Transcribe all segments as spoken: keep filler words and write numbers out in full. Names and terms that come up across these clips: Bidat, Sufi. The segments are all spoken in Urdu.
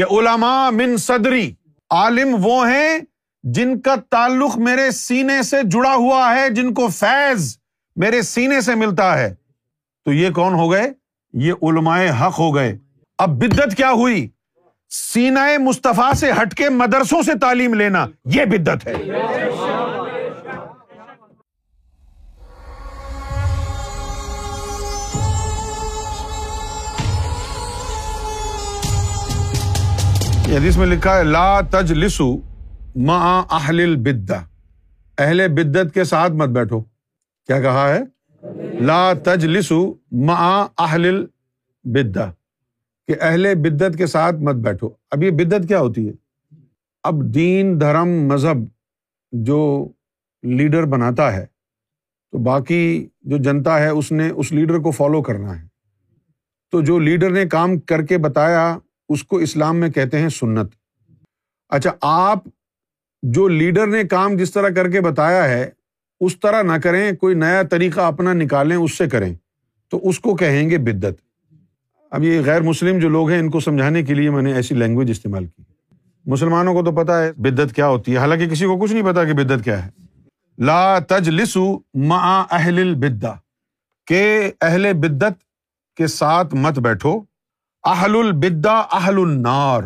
کہ علماء من صدری، عالم وہ ہیں جن کا تعلق میرے سینے سے جڑا ہوا ہے، جن کو فیض میرے سینے سے ملتا ہے۔ تو یہ کون ہو گئے؟ یہ علماء حق ہو گئے۔ اب بدعت کیا ہوئی؟ سینہ مصطفیٰ سے ہٹ کے مدرسوں سے تعلیم لینا، یہ بدعت ہے۔ حدیث میں لکھا ہے لا تجلسوا مع اہل البدعہ، اہل بدعت کے ساتھ مت بیٹھو۔ کیا کہا ہے؟ لا تجلسوا مع اہل البدعہ، کہ اہل بدعت کے ساتھ مت بیٹھو۔ اب یہ بدعت کیا ہوتی ہے؟ اب دین، دھرم، مذہب جو لیڈر بناتا ہے تو باقی جو جنتا ہے اس نے اس لیڈر کو فالو کرنا ہے۔ تو جو لیڈر نے کام کر کے بتایا اس کو اسلام میں کہتے ہیں سنت۔ اچھا، آپ جو لیڈر نے کام جس طرح کر کے بتایا ہے اس طرح نہ کریں، کوئی نیا طریقہ اپنا نکالیں، اس سے کریں، تو اس کو کہیں گے بدعت۔ اب یہ غیر مسلم جو لوگ ہیں ان کو سمجھانے کے لیے میں نے ایسی لینگویج استعمال کی۔ مسلمانوں کو تو پتہ ہے بدعت کیا ہوتی ہے، حالانکہ کسی کو کچھ نہیں پتا کہ بدعت کیا ہے۔ لا تجلسوا مع اہل البدعہ، کہ اہل بدعت کے ساتھ مت بیٹھو۔ اہل البدعہ اہل النار،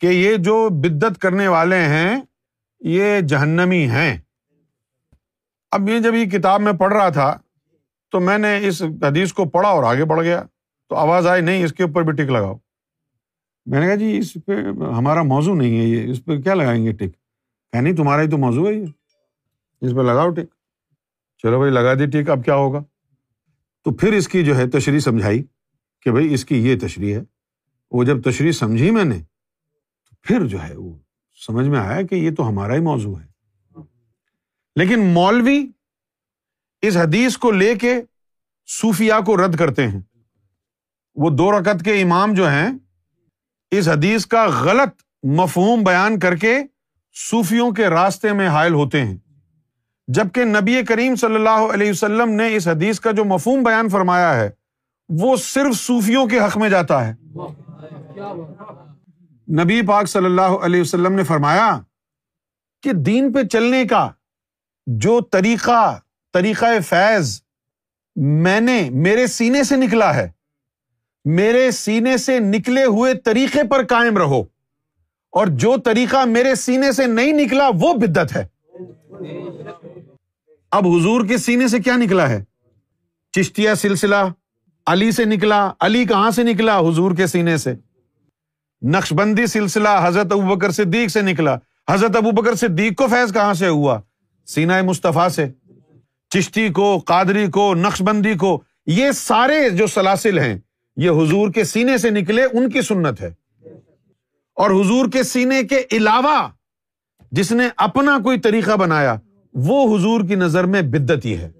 کہ یہ جو بدعت کرنے والے ہیں یہ جہنمی ہیں۔ اب یہ جب یہ کتاب میں پڑھ رہا تھا تو میں نے اس حدیث کو پڑھا اور آگے بڑھ گیا، تو آواز آئی نہیں اس کے اوپر بھی ٹک لگاؤ۔ میں نے کہا جی اس پہ ہمارا موضوع نہیں ہے، یہ اس پہ کیا لگائیں گے ٹک؟ ہے نہیں تمہارا ہی تو موضوع ہے، یہ اس پہ لگاؤ ٹک۔ چلو بھائی لگا دی ٹک، اب کیا ہوگا؟ تو پھر اس کی جو ہے تشریح سمجھائی کہ بھائی اس کی یہ تشریح ہے۔ وہ جب تشریح سمجھی میں نے تو پھر جو ہے وہ سمجھ میں آیا کہ یہ تو ہمارا ہی موضوع ہے۔ لیکن مولوی اس حدیث کو لے کے صوفیہ کو رد کرتے ہیں۔ وہ دو رکعت کے امام جو ہیں اس حدیث کا غلط مفہوم بیان کر کے صوفیوں کے راستے میں حائل ہوتے ہیں، جبکہ نبی کریم صلی اللہ علیہ وسلم نے اس حدیث کا جو مفہوم بیان فرمایا ہے وہ صرف صوفیوں کے حق میں جاتا ہے۔ نبی پاک صلی اللہ علیہ وسلم نے فرمایا کہ دین پہ چلنے کا جو طریقہ، طریقہ فیض میں نے میرے سینے سے نکلا ہے، میرے سینے سے نکلے ہوئے طریقے پر قائم رہو، اور جو طریقہ میرے سینے سے نہیں نکلا وہ بدعت ہے۔ اب حضور کے سینے سے کیا نکلا ہے؟ چشتیہ سلسلہ علی سے نکلا۔ علی کہاں سے نکلا؟ حضور کے سینے سے۔ نقشبندی سلسلہ حضرت ابوبکر صدیق سے نکلا۔ حضرت ابوبکر صدیق کو فیض کہاں سے ہوا؟ سینہ مصطفیٰ سے۔ چشتی کو، قادری کو، نقشبندی کو، یہ سارے جو سلاسل ہیں یہ حضور کے سینے سے نکلے، ان کی سنت ہے۔ اور حضور کے سینے کے علاوہ جس نے اپنا کوئی طریقہ بنایا وہ حضور کی نظر میں بدعت ہی ہے۔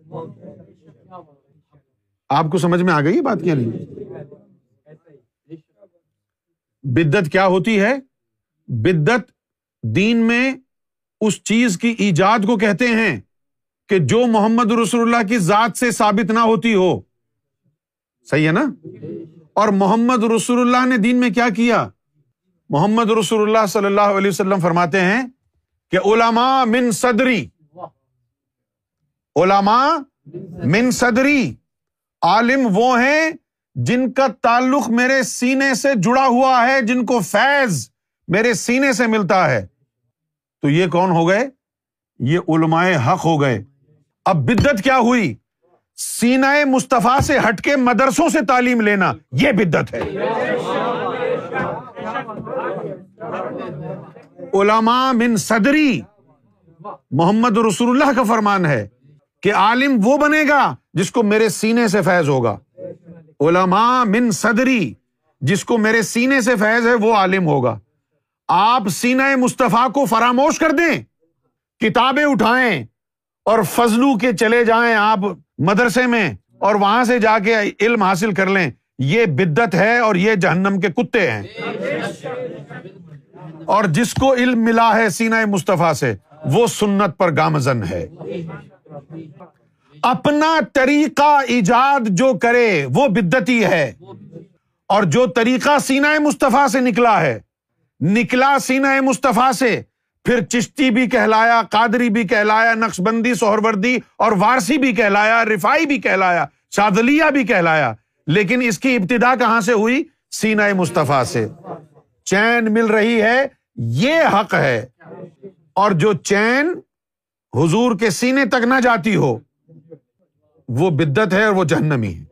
آپ کو سمجھ میں آ گئی بات؟ کیا نہیں بدعت کیا ہوتی ہے؟ بدعت دین میں اس چیز کی ایجاد کو کہتے ہیں کہ جو محمد رسول اللہ کی ذات سے ثابت نہ ہوتی ہو۔ صحیح ہے نا؟ اور محمد رسول اللہ نے دین میں کیا کیا؟ محمد رسول اللہ صلی اللہ علیہ وسلم فرماتے ہیں کہ علماء من صدری، علماء من صدری، عالم وہ ہیں جن کا تعلق میرے سینے سے جڑا ہوا ہے، جن کو فیض میرے سینے سے ملتا ہے۔ تو یہ کون ہو گئے؟ یہ علماء حق ہو گئے۔ اب بدعت کیا ہوئی؟ سینہ مصطفیٰ سے ہٹ کے مدرسوں سے تعلیم لینا، یہ بدعت ہے۔ علماء من صدری محمد رسول اللہ کا فرمان ہے کہ عالم وہ بنے گا جس کو میرے سینے سے فیض ہوگا۔ علماء من صدری، جس کو میرے سینے سے فیض ہے وہ عالم ہوگا۔ آپ سینہ مصطفیٰ کو فراموش کر دیں، کتابیں اٹھائیں اور فضلو کے چلے جائیں آپ مدرسے میں اور وہاں سے جا کے علم حاصل کر لیں، یہ بدعت ہے اور یہ جہنم کے کتے ہیں۔ اور جس کو علم ملا ہے سینہ مصطفیٰ سے وہ سنت پر گامزن ہے۔ اپنا طریقہ ایجاد جو کرے وہ بدعتی ہے، اور جو طریقہ سینہ مصطفیٰ سے نکلا ہے نکلا سینہ مصطفیٰ سے، پھر چشتی بھی کہلایا، قادری بھی کہلایا، نقشبندی، سہروردی اور وارسی بھی کہلایا، رفائی بھی کہلایا، شاذلیہ بھی کہلایا، لیکن اس کی ابتدا کہاں سے ہوئی؟ سینہ مصطفیٰ سے۔ چین مل رہی ہے، یہ حق ہے، اور جو چین حضور کے سینے تک نہ جاتی ہو وہ بدعت ہے اور وہ جہنمی ہے۔